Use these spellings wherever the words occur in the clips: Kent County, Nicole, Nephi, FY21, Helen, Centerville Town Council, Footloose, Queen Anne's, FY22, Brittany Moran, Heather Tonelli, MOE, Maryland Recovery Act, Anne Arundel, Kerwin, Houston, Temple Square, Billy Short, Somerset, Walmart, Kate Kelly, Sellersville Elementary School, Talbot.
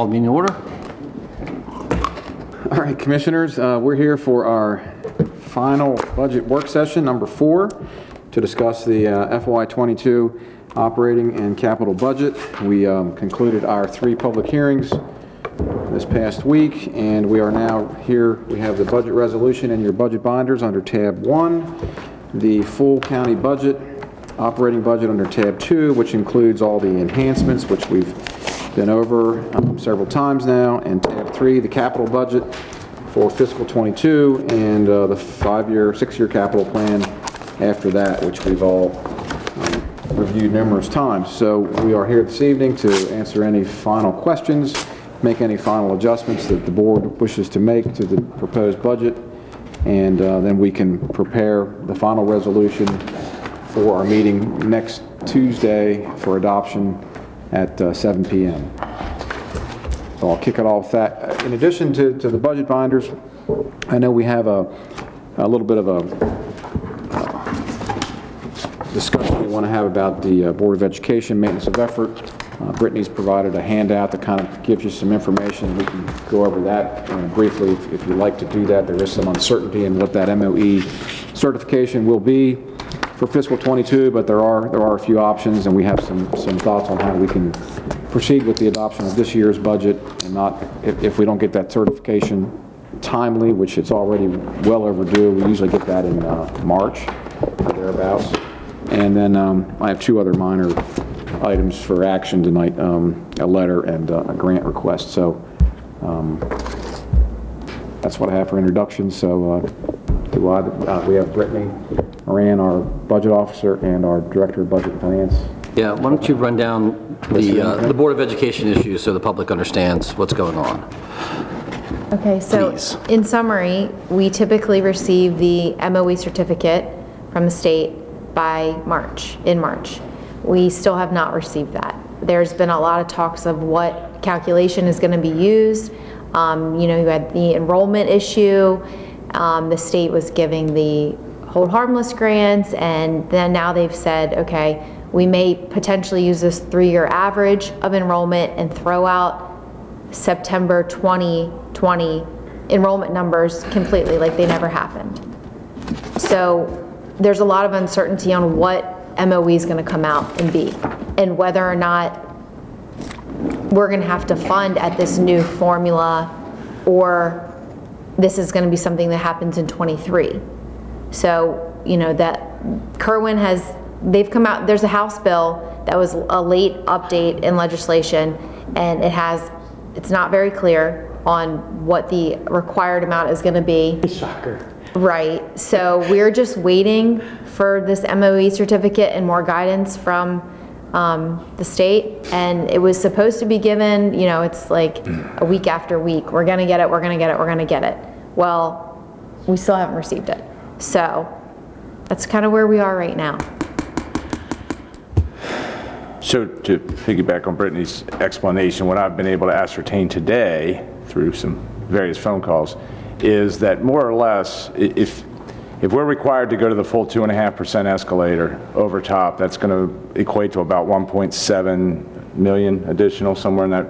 Call the meeting in order. All right, commissioners, we're here for our final budget work session, number 4, to discuss the FY22 operating and capital budget. We concluded our 3 public hearings this past week, and we are now here. We have the budget resolution in your budget binders under tab 1, the full county budget, operating budget under tab 2, which includes all the enhancements, which we've been over several times now, and tab 3, the capital budget for fiscal 22, and the 6-year capital plan after that, which we've all reviewed numerous times. So we are here this evening to answer any final questions, make any final adjustments that the board wishes to make to the proposed budget, and then we can prepare the final resolution for our meeting next Tuesday for adoption at 7 p.m. So I'll kick it off with that. In addition to the budget binders, I know we have a little bit of a discussion we want to have about the Board of Education maintenance of effort. Brittany's provided a handout that kind of gives you some information. We can go over that briefly if you'd like to do that. There is some uncertainty in what that MOE certification will be for fiscal 22, but there are a few options, and we have some thoughts on how we can proceed with the adoption of this year's budget, and not if we don't get that certification timely, which it's already well overdue. We usually get that in March or thereabouts. And then I have 2 other minor items for action tonight, a letter and a grant request. So that's what I have for introductions. So we have Brittany Moran, our budget officer, and our director of budget finance. Yeah, why don't you run down the Board of Education issues so the public understands what's going on. Okay, so please. In summary, we typically receive the MOE certificate from the state by March, in March. We still have not received that. There's been a lot of talks of what calculation is going to be used. You had the enrollment issue. The state was giving the hold harmless grants, and then now they've said, okay, we may potentially use this 3-year average of enrollment and throw out September 2020 enrollment numbers completely, like they never happened. So there's a lot of uncertainty on what MOE is going to come out and be, and whether or not we're going to have to fund at this new formula, or this is going to be something that happens in 23. So, that Kerwin they've come out, there's a House bill that was a late update in legislation, and it's not very clear on what the required amount is going to be. Shocker. Right, so we're just waiting for this MOE certificate and more guidance from the state, and it was supposed to be given, it's like a week after week, we're gonna get it, we're gonna get it, we're gonna get it. Well, we still haven't received it. So that's kind of where we are right now. So to piggyback on Brittany's explanation, what I've been able to ascertain today through some various phone calls is that more or less, if we're required to go to the full 2.5% escalator over top, that's going to equate to about 1.7 million additional, somewhere in that,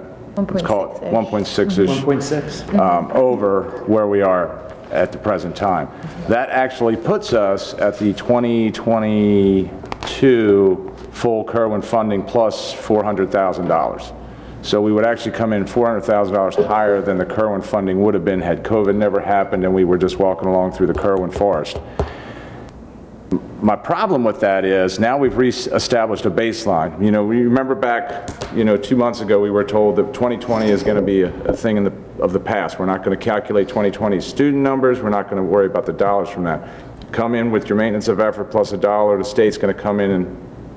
let's call it 1.6-ish, 1.6. Over where we are at the present time. That actually puts us at the 2022 full Kerwin funding plus $400,000. So we would actually come in $400,000 higher than the Kerwin funding would have been had COVID never happened and we were just walking along through the Kerwin forest. My problem with that is now we've re-established a baseline. We remember back, 2 months ago we were told that 2020 is going to be a thing of the past. We're not going to calculate 2020 student numbers. We're not going to worry about the dollars from that. Come in with your maintenance of effort plus $1. The state's going to come in and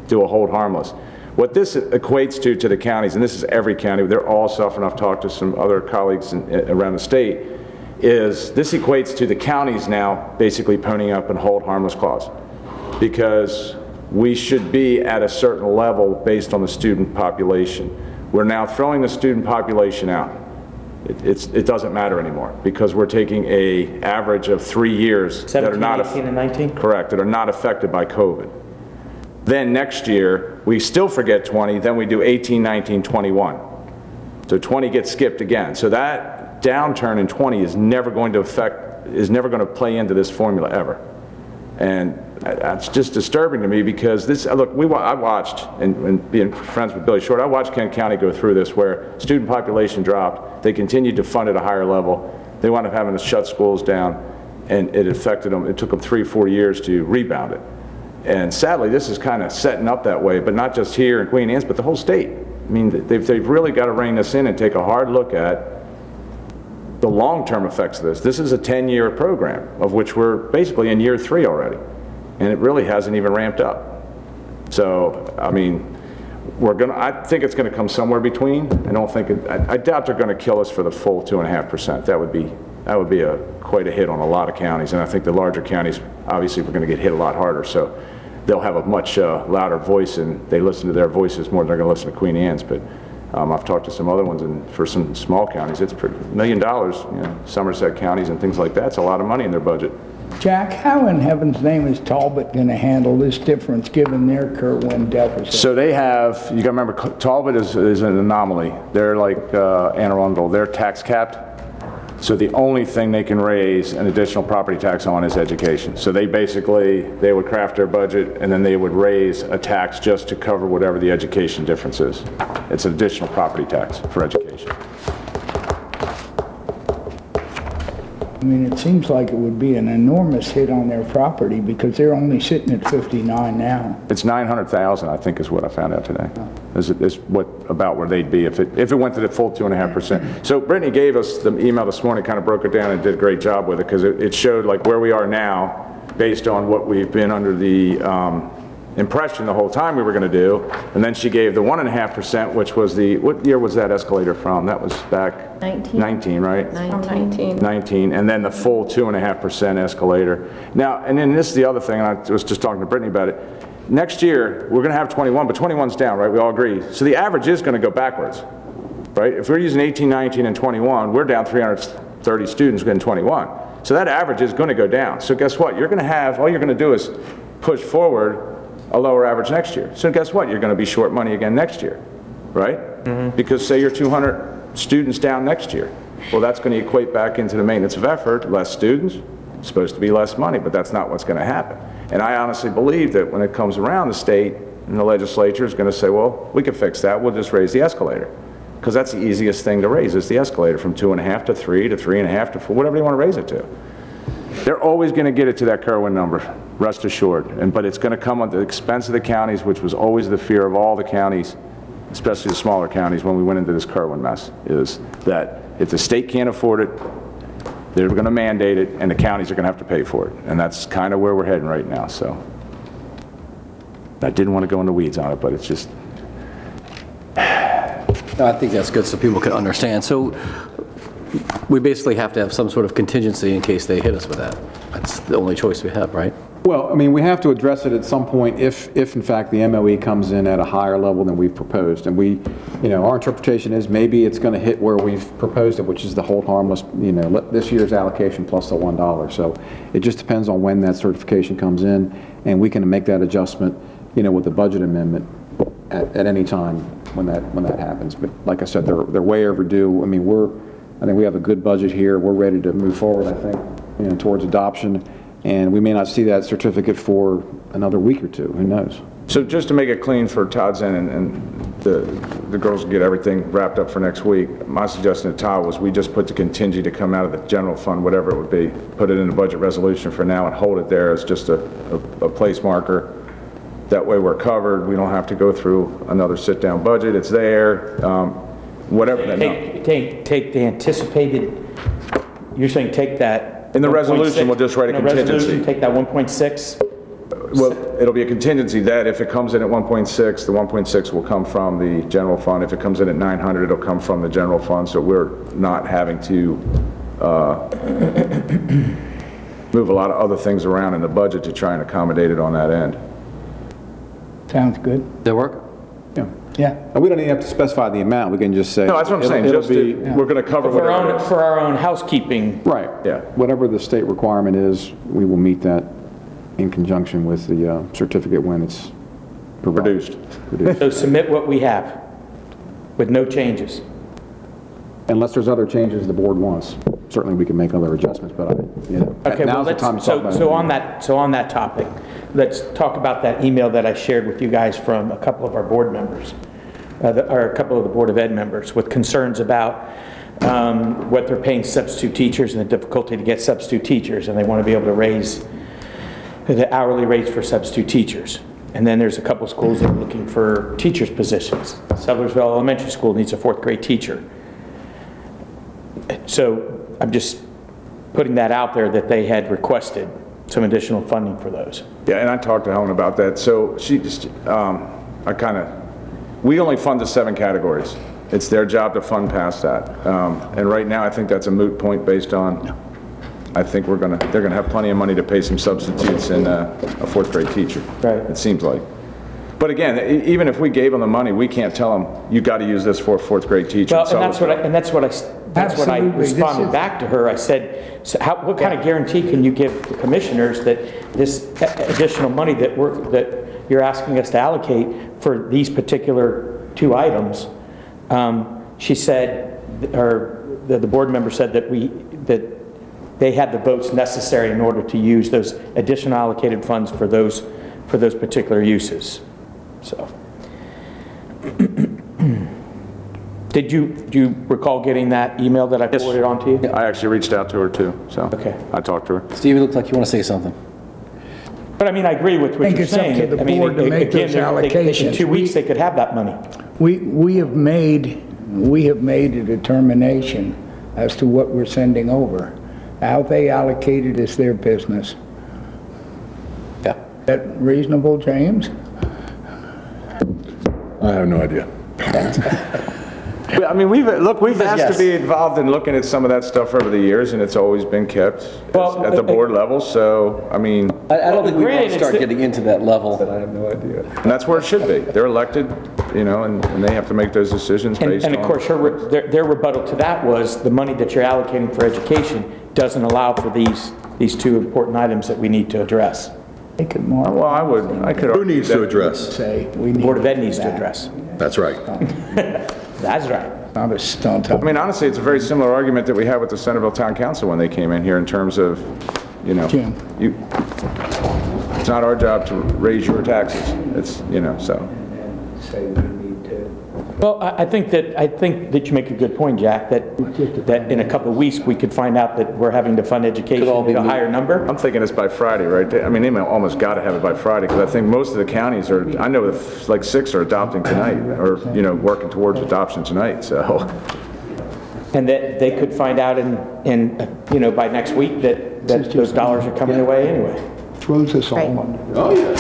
do a hold harmless. What this equates to the counties, and this is every county, they're all suffering, I've talked to some other colleagues around the state, is this equates to the counties now basically ponying up and hold harmless clause, because we should be at a certain level based on the student population. We're now throwing the student population out. It doesn't matter anymore because we're taking a average of 3 years 17, that are not 18 and 19? Correct, that are not affected by COVID. Then next year, we still forget 20, then we do 18, 19, 21. So 20 gets skipped again. So that downturn in 20 is never going to affect, is never going to play into this formula ever. And that's just disturbing to me because this, look, I watched, and being friends with Billy Short, I watched Kent County go through this where student population dropped, they continued to fund at a higher level, they wound up having to shut schools down, and it affected them, it took them 3-4 years to rebound it. And sadly, this is kind of setting up that way, but not just here in Queen Anne's, but the whole state. I mean, they've really got to rein this in and take a hard look at the long-term effects of this. This is a 10-year program, of which we're basically in year 3 already, and it really hasn't even ramped up. So, I mean, I think it's going to come somewhere between. I doubt they're going to kill us for the full 2.5%. That would be quite a hit on a lot of counties, and I think the larger counties obviously were going to get hit a lot harder, so they'll have a much louder voice, and they listen to their voices more than they're going to listen to Queen Anne's. But I've talked to some other ones, and for some small counties, it's $1 million, you know, Somerset counties and things like that. It's a lot of money in their budget. Jack, how in heaven's name is Talbot going to handle this difference given their Kerwin deficit? So they have, you got to remember, Talbot is an anomaly. They're like Anne Arundel, they're tax capped. So the only thing they can raise an additional property tax on is education. So they would craft their budget, and then they would raise a tax just to cover whatever the education difference is. It's an additional property tax for education. I mean, it seems like it would be an enormous hit on their property because they're only sitting at 59 now. It's 900,000, I think, is what I found out today. Is what about where they'd be if it went to the full 2.5%. So Brittany gave us the email this morning, kind of broke it down and did a great job with it because it showed like where we are now based on what we've been under the impression the whole time we were going to do. And then she gave the 1.5%, which was what year was that escalator from? That was back 19, right? 19. And then the full 2.5% escalator. Now, and then this is the other thing, and I was just talking to Brittany about it. Next year, we're going to have 21, but 21's down, right? We all agree. So the average is going to go backwards, right? If we're using 18, 19, and 21, we're down 330 students in 21. So that average is going to go down. So guess what? All you're going to do is push forward a lower average next year. So guess what? You're going to be short money again next year, right? Mm-hmm. Because say you're 200 students down next year. Well, that's going to equate back into the maintenance of effort, less students, supposed to be less money, but that's not what's going to happen. And I honestly believe that when it comes around, the state and the legislature is going to say, well, we can fix that, we'll just raise the escalator. Because that's the easiest thing to raise is the escalator from 2.5 to 3 to 3.5 to 4, whatever you want to raise it to. They're always going to get it to that Kerwin number, rest assured. But it's going to come at the expense of the counties, which was always the fear of all the counties, especially the smaller counties when we went into this Kerwin mess, is that if the state can't afford it, they're going to mandate it, and the counties are going to have to pay for it. And that's kind of where we're heading right now. So I didn't want to go into weeds on it, but it's just. No, I think that's good so people can understand. So we basically have to have some sort of contingency in case they hit us with that. That's the only choice we have, right? Well, I mean, we have to address it at some point if in fact the MOE comes in at a higher level than we've proposed. And our interpretation is maybe it's going to hit where we've proposed it, which is the hold harmless, this year's allocation plus the $1. So it just depends on when that certification comes in, and we can make that adjustment, with the budget amendment at any time when that happens. But like I said, they're way overdue. I mean, I think we have a good budget here. We're ready to move forward, I think, towards adoption. And we may not see that certificate for another week or two, who knows? So just to make it clean for Todd's end and the girls get everything wrapped up for next week, my suggestion to Todd was we just put the contingent to come out of the general fund, whatever it would be, put it in a budget resolution for now and hold it there as just a place marker. That way we're covered, we don't have to go through another sit-down budget, it's there, whatever that number. Take the anticipated, you're saying take that. In the resolution, we'll just write a contingency. Resolution, take that 1.6? Well, it'll be a contingency that if it comes in at 1.6, the 1.6 will come from the general fund. If it comes in at 900, it'll come from the general fund. So we're not having to move a lot of other things around in the budget to try and accommodate it on that end. Sounds good. That work? Yeah. Yeah. And we don't even have to specify the amount. We can just say. No, that's what I'm saying. We're going to cover whatever for our own housekeeping. Right. Yeah. Whatever the state requirement is, we will meet that in conjunction with the certificate when it's produced. So submit what we have with no changes. Unless there's other changes the board wants, certainly we can make other adjustments. But okay. Well, on that topic, let's talk about that email that I shared with you guys from a couple of our board members, or a couple of the Board of Ed members, with concerns about what they're paying substitute teachers and the difficulty to get substitute teachers, and they want to be able to raise the hourly rates for substitute teachers. And then there's a couple schools that are looking for teachers' positions. Sellersville Elementary School needs a 4th grade teacher. So I'm just putting that out there that they had requested some additional funding for those. Yeah, and I talked to Helen about that. So she just, we only fund the 7 categories. It's their job to fund past that. And right now I think that's a moot point based on, I think they're gonna have plenty of money to pay some substitutes and a 4th grade teacher. Right. It seems like. But again, even if we gave them the money, we can't tell them you got to use this for a 4th grade teacher. Well, and that's what I responded back to her. I said, so what kind of guarantee can you give the commissioners that this additional money that you're asking us to allocate for these particular 2 items? She said, or the board member said that they had the votes necessary in order to use those additional allocated funds for those particular uses. So, do you recall getting that email that I forwarded on to you? Yeah, I actually reached out to her too. So okay, I talked to her. Steve, it looks like you want to say something. But I mean, I agree with what you're saying. Up to the board to make those allocations. In 2 weeks, they could have that money. We have made a determination as to what we're sending over. How they allocate it is their business. Yeah. Is that reasonable, James? I have no idea. I mean, we've asked to be involved in looking at some of that stuff over the years, and it's always been kept at the board level. So, I mean, I don't think we want to start getting into that level. That I have no idea. And that's where it should be. They're elected, and they have to make those decisions based on. And of course, their rebuttal to that was the money that you're allocating for education doesn't allow for these 2 important items that we need to address. Who needs to address? Board of Ed needs to address. That's right. That's right. Not a stunt. I mean, honestly, it's a very similar argument that we had with the Centerville Town Council when they came in here in terms of, it's not our job to raise your taxes. It's, so. Well, I think that you make a good point, Jack, that in a couple of weeks we could find out that we're having to fund education at a higher number. I'm thinking it's by Friday, right? I mean, they almost got to have it by Friday, because I think most of the counties like 6 are adopting tonight, or, working towards adoption tonight, so. And that they could find out in by next week that those dollars are coming their way anyway. Throws us all under. Oh, yeah.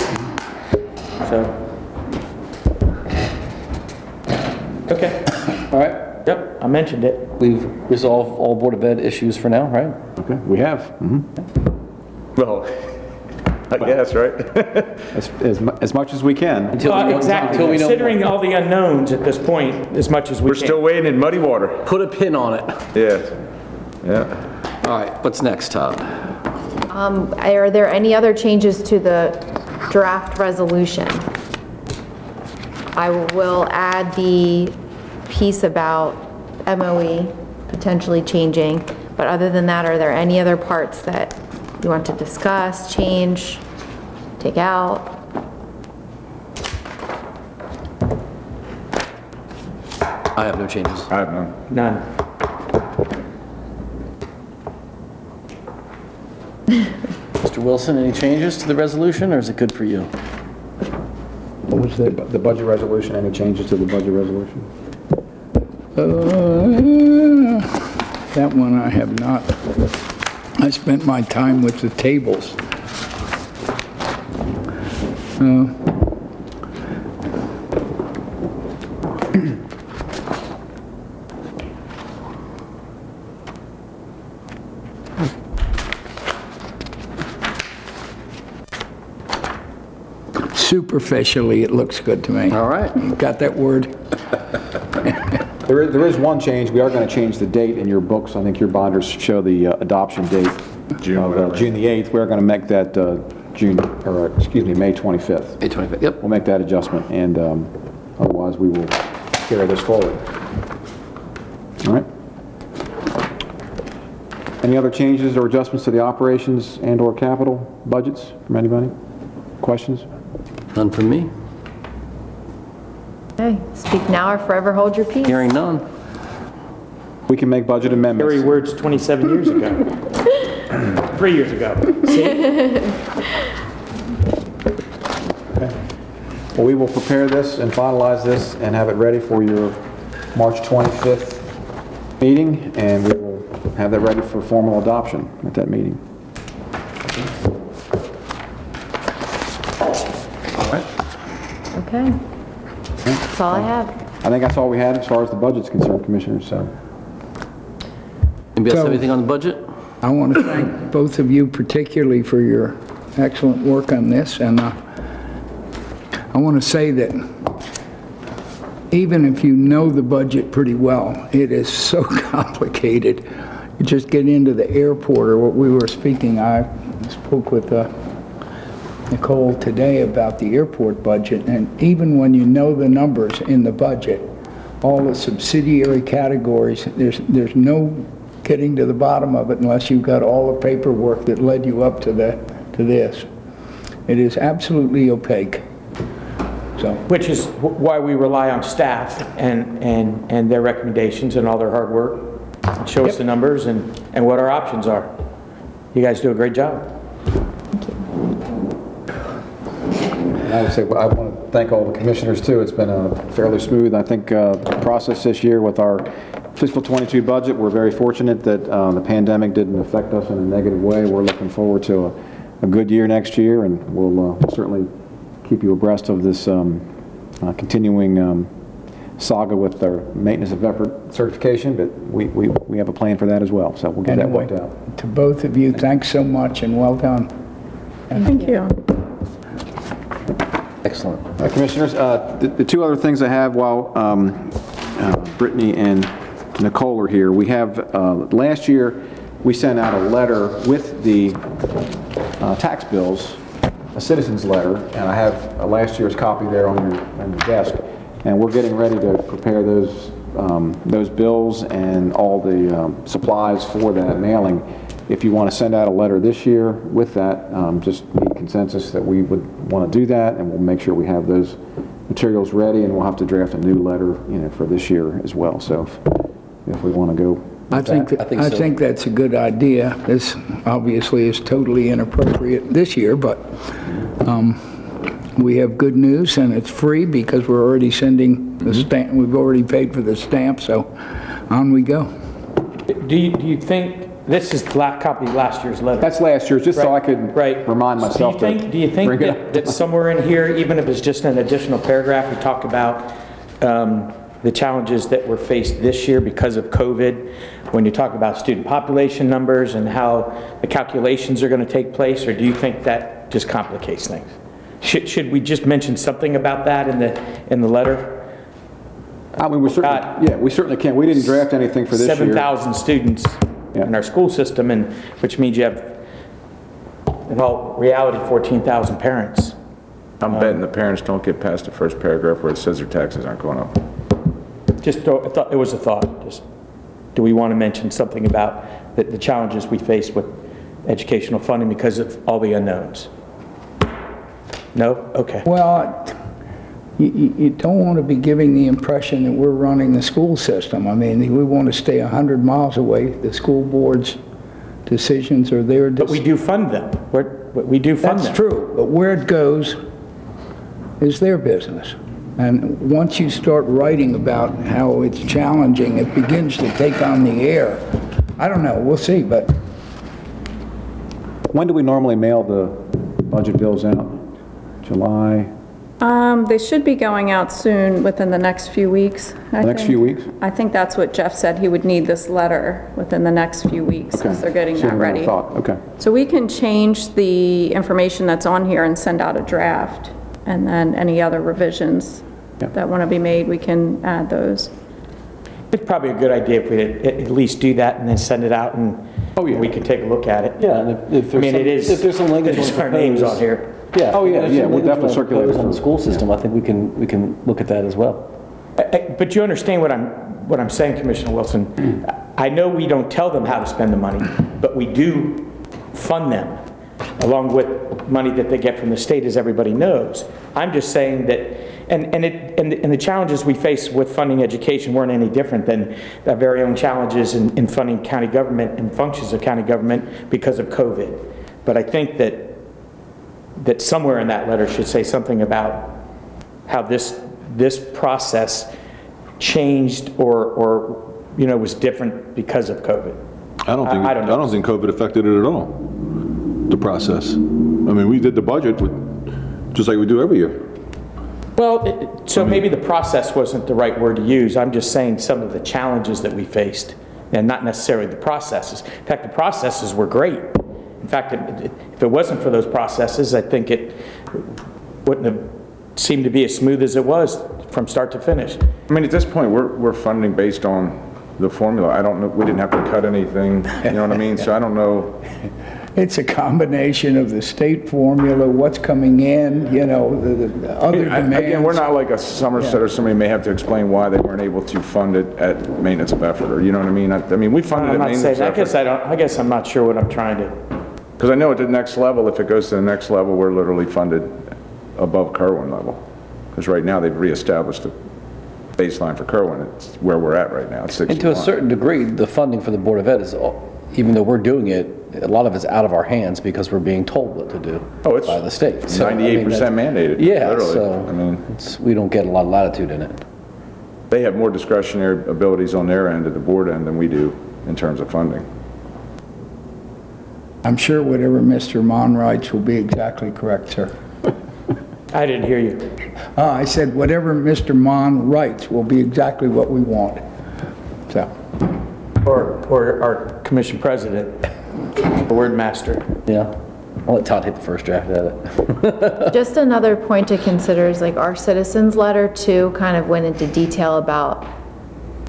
So. Okay. All right. Yep. I mentioned it. We've resolved all Board of Ed issues for now, right? Okay. We have. Mm-hmm. Well, I guess, right? as much as we can. Considering all the unknowns at this point, as much as we're still wading in muddy water. Put a pin on it. Yeah. Yeah. All right. What's next, Todd? Are there any other changes to the draft resolution? I will add the piece about MOE potentially changing, but other than that, are there any other parts that you want to discuss, change, take out? I have no changes. I have none. Mr. Wilson, any changes to the resolution, or is it good for you? What was the budget resolution? Any changes to the budget resolution? That one I have not. I spent my time with the tables. Superficially, it looks good to me. All right. You got that word? There is one change. We are going to change the date in your books. I think your binders show the adoption date June the 8th. We're going to make that May 25th. May 25th, yep. We'll make that adjustment, and otherwise we will carry this forward. All right. Any other changes or adjustments to the operations and or capital budgets from anybody? Questions? None from me. Okay. Speak now or forever hold your peace. Hearing none. We can make budget amendments. Scary words 27 years ago. 3 years ago. See? Okay. Well, we will prepare this and finalize this and have it ready for your March 25th meeting, and we will have that ready for formal adoption at that meeting. All right. Okay. That's all I have. I think that's all we had as far as the budget's concerned, Commissioners. So, anybody else have anything on the budget? I want to thank both of you particularly for your excellent work on this, and I want to say that even if you know the budget pretty well, it is so complicated. You just get into the airport or what we were speaking. I spoke with Nicole today about the airport budget, and even when you know the numbers in the budget, all the subsidiary categories, there's no getting to the bottom of it unless you've got all the paperwork that led you up to this. It is absolutely opaque. So. Which is why we rely on staff and their recommendations and all their hard work. Show us the numbers and what our options are. You guys do a great job. Thank you. I would say, well, I want to thank all the commissioners too. It's been a fairly smooth, I think, process this year with our fiscal 22 budget. We're very fortunate that the pandemic didn't affect us in a negative way. We're looking forward to a good year next year, and we'll certainly keep you abreast of this continuing saga with our maintenance of effort certification, but we have a plan for that as well, so we'll get that worked out. To both of you, thanks so much and well done. Thank you. Excellent. Commissioners, the two other things I have while Brittany and Nicole are here, we have last year we sent out a letter with the tax bills, a citizen's letter, and I have last year's copy there on your desk, and we're getting ready to prepare those bills and all the supplies for that mailing. If you want to send out a letter this year with that, just need consensus that we would want to do that, and we'll make sure we have those materials ready, and we'll have to draft a new letter, you know, for this year as well. So if we want to go I think that's a good idea. This obviously is totally inappropriate this year, but we have good news, and it's free because we're already sending the stamp. We've already paid for the stamp, so on we go. Do you think this is the copy of last year's letter? That's last year's, just right. So I could remind myself. Do you think that somewhere in here, even if it's just an additional paragraph, we talk about the challenges that were faced this year because of COVID, when you talk about student population numbers and how the calculations are going to take place, or do you think that just complicates things? Should we just mention something about that in the letter? I mean, we certainly can't. We didn't draft anything for this 7, year. 7,000 students in our school system, and which means you have, in all reality, 14,000 parents. I'm betting the parents don't get past the first paragraph where it says their taxes aren't going up. Just thought, it was a thought. Just, do we want to mention something about the challenges we face with educational funding because of all the unknowns? No? Okay. Well, you don't want to be giving the impression that we're running the school system. I mean, we want to stay 100 miles away. The school board's decisions are their decisions. But we do fund them. We do fund them. That's true. But where it goes is their business. And once you start writing about how it's challenging, it begins to take on the air. I don't know. We'll see. But when do we normally mail the budget bills out? July? They should be going out soon, within the next few weeks. Next few weeks? I think that's what Jeff said. He would need this letter within the next few weeks because they're getting that ready. Okay. So we can change the information that's on here and send out a draft. And then any other revisions that want to be made, we can add those. It's probably a good idea if we at least do that and then send it out, and we can take a look at it. Yeah, and if there's there's our names on here. Yeah. We'll definitely circulate it on the school system. I think we can look at that as well. But you understand what I'm saying, Commissioner Wilson. I know we don't tell them how to spend the money, but we do fund them along with money that they get from the state, as everybody knows. I'm just saying that, and the challenges we face with funding education weren't any different than our very own challenges in funding county government and functions of county government because of COVID. But I think that somewhere in that letter should say something about how this process changed or was different because of COVID. I don't think COVID affected it at all, the process. I mean, we did the budget just like we do every year. Well, maybe the process wasn't the right word to use. I'm just saying some of the challenges that we faced, and not necessarily the processes. In fact, the processes were great. In fact, if it wasn't for those processes, I think it wouldn't have seemed to be as smooth as it was from start to finish. I mean, at this point, we're funding based on the formula. I don't know, we didn't have to cut anything, you know what I mean? So I don't know. It's a combination of the state formula, what's coming in, the other demands. Again, we're not like a Somerset or somebody may have to explain why they weren't able to fund it at maintenance of effort, or you know what I mean? I mean, we funded it at maintenance of effort. I guess I'm not sure what I'm trying to. Because I know at the next level, if it goes to the next level, we're literally funded above Kerwin level. Because right now they've reestablished the baseline for Kerwin. It's where we're at right now. It's 61. And to a certain degree, the funding for the Board of Ed is all, even though we're doing it, a lot of it's out of our hands because we're being told what to do by the state. So, 98% mandated. Yeah, literally. So we don't get a lot of latitude in it. They have more discretionary abilities on their end, at the board end, than we do in terms of funding. I'm sure whatever Mr. Mon writes will be exactly correct, sir. I didn't hear you. I said whatever Mr. Mon writes will be exactly what we want. So. Or our commission president, the word master. Yeah. I'll let Todd hit the first draft at it. Just another point to consider is like our citizens letter too kind of went into detail about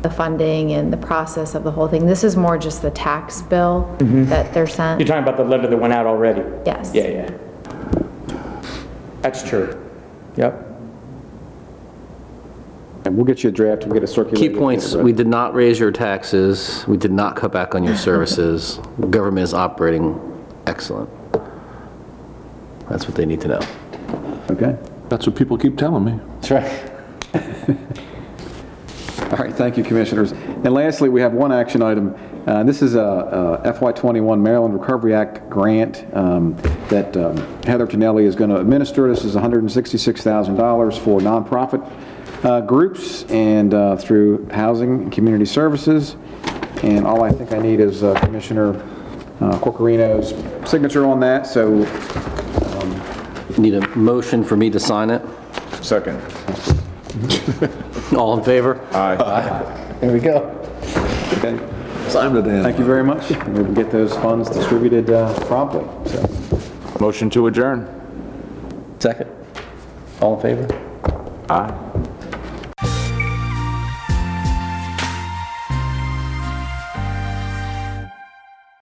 the funding and the process of the whole thing. This is more just the tax bill that they're sent. You're talking about the letter that went out already? Yes. Yeah. That's true. Yep. And we'll get you a draft. We'll get a circulated. Key points. We did not raise your taxes. We did not cut back on your services. The government is operating excellent. That's what they need to know. Okay. That's what people keep telling me. That's right. All right, thank you, Commissioners. And lastly, we have one action item. This is a FY21 Maryland Recovery Act grant that Heather Tonelli is going to administer. This is $166,000 for nonprofit groups and through housing and community services. And all I think I need is Commissioner Corcorino's signature on that. So, need a motion for me to sign it. Second. All in favor? Aye. There we go. Okay. Thank you very much. We will get those funds distributed promptly. So. Motion to adjourn. Second. All in favor? Aye.